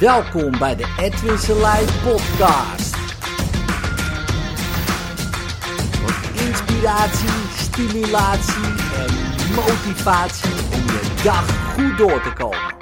Welkom bij de Edwin Selein podcast. Voor inspiratie, stimulatie en motivatie om je dag goed door te komen.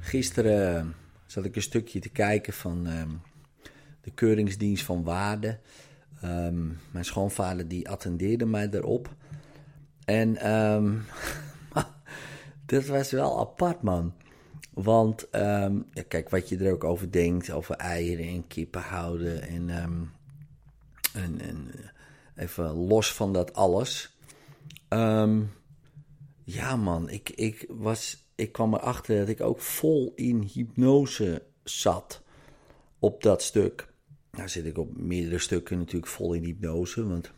Gisteren zat ik een stukje te kijken van de Keuringsdienst van Waarde. Mijn schoonvader die attendeerde mij daarop. En dat was wel apart, man. Want ja, kijk, wat je er ook over denkt, over eieren en kippen houden en even los van dat alles. Ja, man, ik kwam erachter dat ik ook vol in hypnose zat op dat stuk. Nou zit ik op meerdere stukken natuurlijk vol in hypnose, want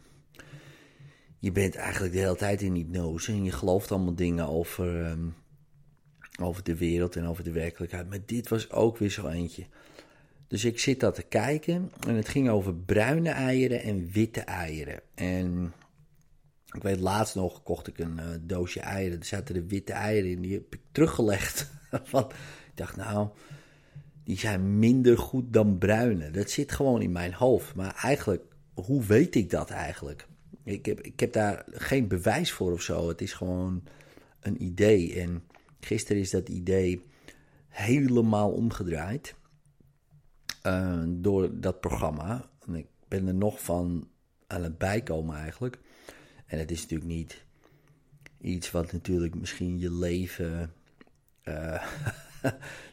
je bent eigenlijk de hele tijd in hypnose en je gelooft allemaal dingen over de wereld en over de werkelijkheid. Maar dit was ook weer zo eentje. Dus ik zit dat te kijken en het ging over bruine eieren en witte eieren. En ik weet laatst nog, kocht ik een doosje eieren. Er zaten de witte eieren in, die heb ik teruggelegd. Want ik dacht nou, die zijn minder goed dan bruine. Dat zit gewoon in mijn hoofd. Maar eigenlijk, hoe weet ik dat eigenlijk? Ik heb daar geen bewijs voor of zo. Het is gewoon een idee. En gisteren is dat idee helemaal omgedraaid door dat programma. En ik ben er nog van aan het bijkomen eigenlijk. En het is natuurlijk niet iets wat natuurlijk misschien je leven... dat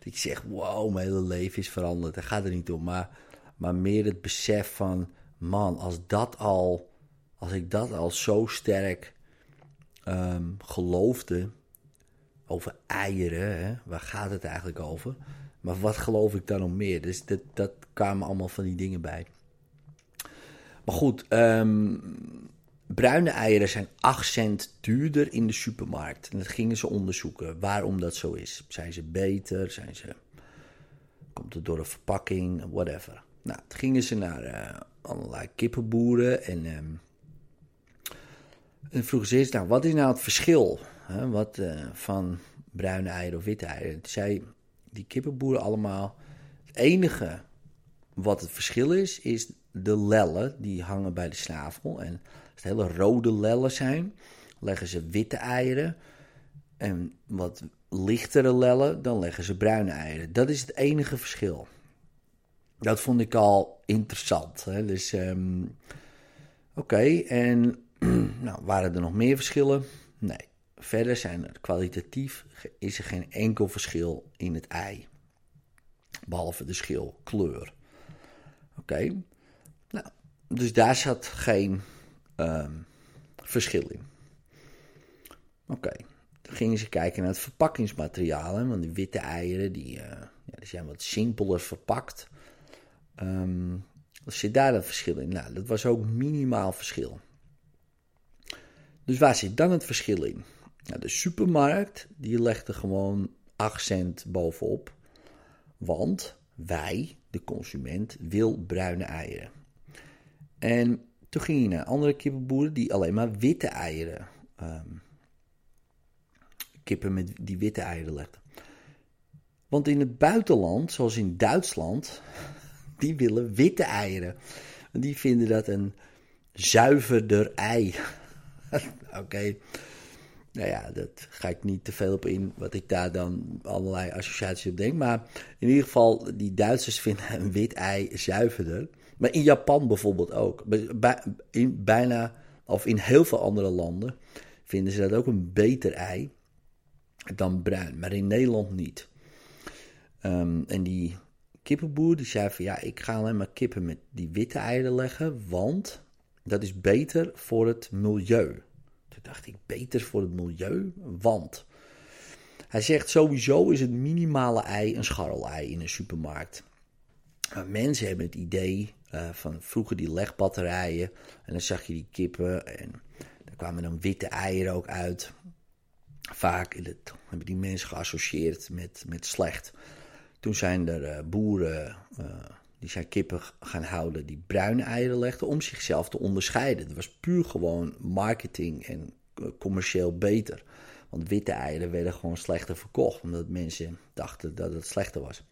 je zegt, wow, mijn hele leven is veranderd. Dat gaat er niet om. Maar meer het besef van, man, als ik dat al zo sterk geloofde, over eieren, hè, waar gaat het eigenlijk over? Maar wat geloof ik dan nog meer? Dus dat kwamen allemaal van die dingen bij. Maar goed, bruine eieren zijn 8 cent duurder in de supermarkt. En dat gingen ze onderzoeken, waarom dat zo is. Zijn ze beter? Komt het door de verpakking? Whatever. Nou, toen gingen ze naar allerlei kippenboeren en vroegen ze eerst, nou, wat is nou het verschil van bruine eieren of witte eieren? Toen zei die kippenboeren allemaal, het enige wat het verschil is de lellen, die hangen bij de snavel. En als het hele rode lellen zijn, leggen ze witte eieren. En wat lichtere lellen, dan leggen ze bruine eieren. Dat is het enige verschil. Dat vond ik al interessant. Hè? Dus, oké. En nou, waren er nog meer verschillen? Nee. Verder kwalitatief is er geen enkel verschil in het ei. Behalve de schilkleur. Oké. Nou, dus daar zat geen verschil in. Oké. Dan gingen ze kijken naar het verpakkingsmateriaal. Hè? Want die witte eieren die zijn wat simpeler verpakt. Zit daar dat verschil in? Nou, dat was ook minimaal verschil. Dus waar zit dan het verschil in? Nou, de supermarkt, die legde gewoon 8 cent bovenop. Want wij, de consument, wil bruine eieren. En toen ging je naar andere kippenboeren die alleen maar witte eieren... kippen met die witte eieren legden. Want in het buitenland, zoals in Duitsland... die willen witte eieren. Die vinden dat een zuiverder ei. Oké. Nou ja, dat ga ik niet te veel op in. Wat ik daar dan allerlei associaties op denk. Maar in ieder geval, die Duitsers vinden een wit ei zuiverder. Maar in Japan bijvoorbeeld ook. In heel veel andere landen vinden ze dat ook een beter ei dan bruin. Maar in Nederland niet. En die... kippenboer die zei van ja, ik ga alleen maar kippen met die witte eieren leggen, want dat is beter voor het milieu. Toen dacht ik, beter voor het milieu, want hij zegt sowieso is het minimale ei een scharrelei in een supermarkt. Maar mensen hebben het idee van vroeger die legbatterijen en dan zag je die kippen en daar kwamen dan witte eieren ook uit. Vaak dat hebben die mensen geassocieerd met slecht. Toen zijn er boeren die zijn kippen gaan houden die bruine eieren legden om zichzelf te onderscheiden. Dat was puur gewoon marketing en commercieel beter. Want witte eieren werden gewoon slechter verkocht, omdat mensen dachten dat het slechter was.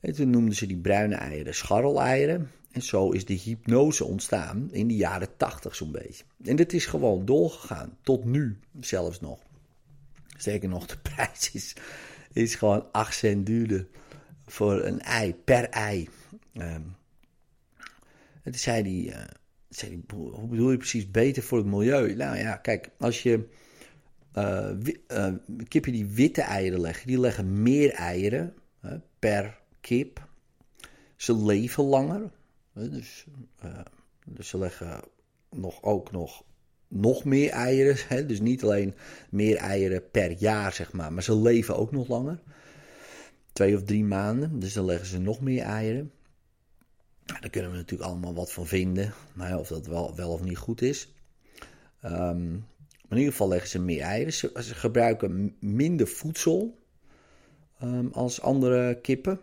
En toen noemden ze die bruine eieren scharreleieren. En zo is de hypnose ontstaan in de jaren 80 zo'n beetje. En dat is gewoon doorgegaan, tot nu zelfs nog. Zeker nog, de prijs is gewoon 8 cent duurder voor een ei, per ei. En toen zei die, hoe bedoel je precies, beter voor het milieu? Nou ja, kijk, als je kippen die witte eieren leggen, die leggen meer eieren per kip. Ze leven langer, dus ze leggen nog meer eieren. Hè? Dus niet alleen meer eieren per jaar, zeg maar ze leven ook nog langer. 2 of 3 maanden, dus dan leggen ze nog meer eieren. Nou, daar kunnen we natuurlijk allemaal wat van vinden, nou ja, of dat wel of niet goed is. Maar in ieder geval leggen ze meer eieren. Ze gebruiken minder voedsel als andere kippen.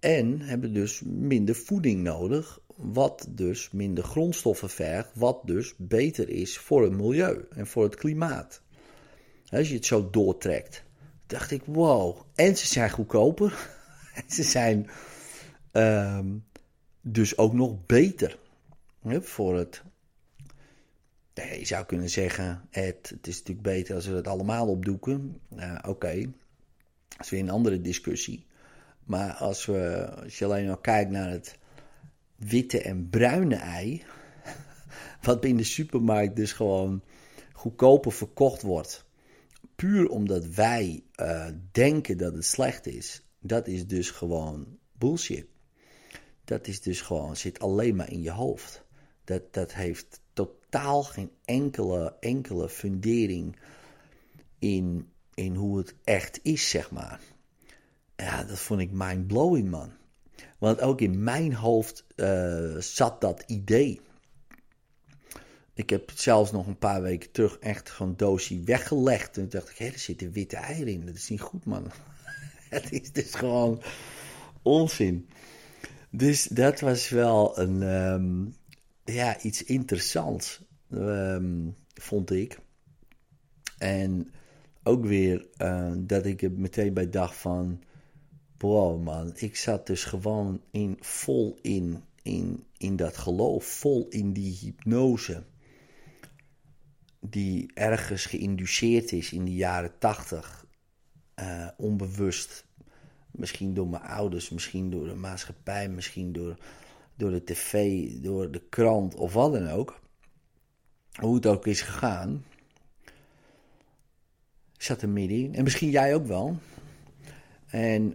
En hebben dus minder voeding nodig, wat dus minder grondstoffen vergt, wat dus beter is voor het milieu en voor het klimaat. Als je het zo doortrekt, dacht ik, wow. En ze zijn goedkoper. En ze zijn dus ook nog beter voor het... Je zou kunnen zeggen, het is natuurlijk beter als we dat allemaal opdoeken. Oké, dat is weer een andere discussie. Maar als je alleen al kijkt naar het witte en bruine ei, wat in de supermarkt dus gewoon goedkoper verkocht wordt, puur omdat wij denken dat het slecht is, dat is dus gewoon bullshit. Dat is dus gewoon, zit alleen maar in je hoofd. Dat heeft totaal geen enkele fundering in hoe het echt is, zeg maar. Ja, dat vond ik mindblowing, man. Want ook in mijn hoofd zat dat idee. Ik heb zelfs nog een paar weken terug echt gewoon doosje weggelegd. En toen dacht ik, hé, er zitten witte eieren in. Dat is niet goed, man. Het is dus gewoon onzin. Dus dat was wel een... iets interessants, vond ik. En ook weer dat ik er meteen bij dacht van... wow, man, ik zat dus gewoon vol in dat geloof. Vol in die hypnose die ergens geïnduceerd is in de jaren 80. Onbewust. Misschien door mijn ouders, misschien door de maatschappij, misschien door de tv, door de krant of wat dan ook. Hoe het ook is gegaan. Ik zat er middenin. En misschien jij ook wel. En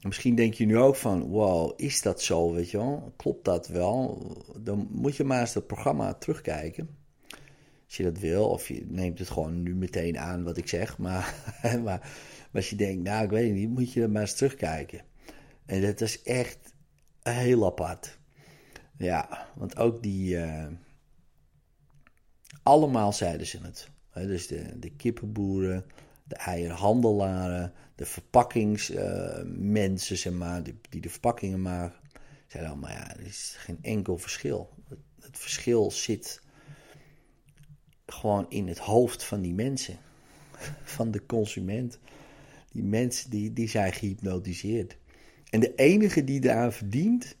misschien denk je nu ook van... wow, is dat zo, weet je wel? Klopt dat wel? Dan moet je maar eens dat programma terugkijken. Als je dat wil. Of je neemt het gewoon nu meteen aan wat ik zeg. Maar als je denkt, nou, ik weet het niet... moet je dat maar eens terugkijken. En dat is echt... heel apart. Ja, want ook die... allemaal zeiden ze het. He, dus de kippenboeren, de eierhandelaren, de verpakkingsmensen, zeg maar, die de verpakkingen maken. Zeiden allemaal, ja, er is geen enkel verschil. Het verschil zit gewoon in het hoofd van die mensen. Van de consument. Die mensen die zijn gehypnotiseerd. En de enige die daaraan verdient...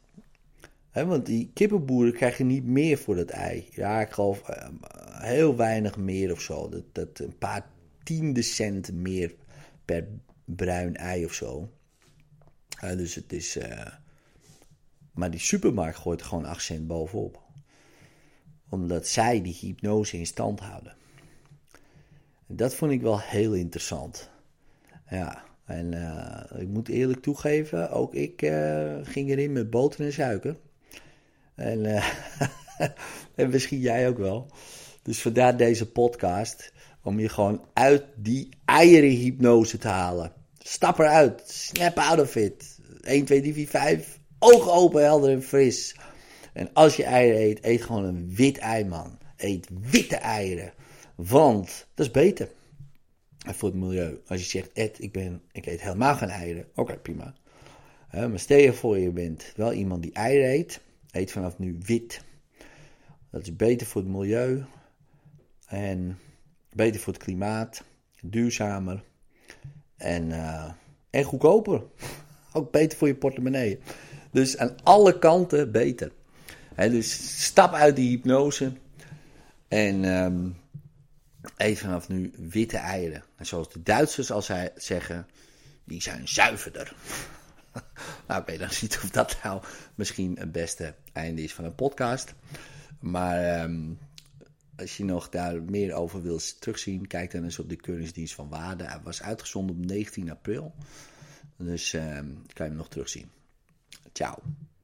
Hè, want die kippenboeren krijgen niet meer voor dat ei. Ja, ik geloof heel weinig meer of zo. Dat een paar tiende cent meer per bruin ei of zo. Dus het is... maar die supermarkt gooit gewoon 8 cent bovenop. Omdat zij die hypnose in stand houden. Dat vond ik wel heel interessant. Ja... En ik moet eerlijk toegeven, ook ik ging erin met boter en suiker. En, en misschien jij ook wel. Dus vandaar deze podcast, om je gewoon uit die eierenhypnose te halen. Stap eruit, snap out of it. 1, 2, 3, 4, 5, ogen open, helder en fris. En als je eieren eet, eet gewoon een wit ei, man. Eet witte eieren, want dat is beter. En voor het milieu. Als je zegt, Ed, ik eet helemaal geen eieren. Oké, prima. Maar stel je voor, je bent wel iemand die eieren eet. Eet vanaf nu wit. Dat is beter voor het milieu. En beter voor het klimaat, duurzamer en goedkoper. Ook beter voor je portemonnee. Dus aan alle kanten beter. He, dus stap uit die hypnose en eet vanaf nu witte eieren. En zoals de Duitsers al zeggen, die zijn zuiverder. Nou, ik weet nog niet of dat nou misschien het beste einde is van een podcast. Maar als je nog daar meer over wilt terugzien, kijk dan eens op de Keuringsdienst van Waarde. Hij was uitgezonden op 19 april. Dus kan je hem nog terugzien. Ciao.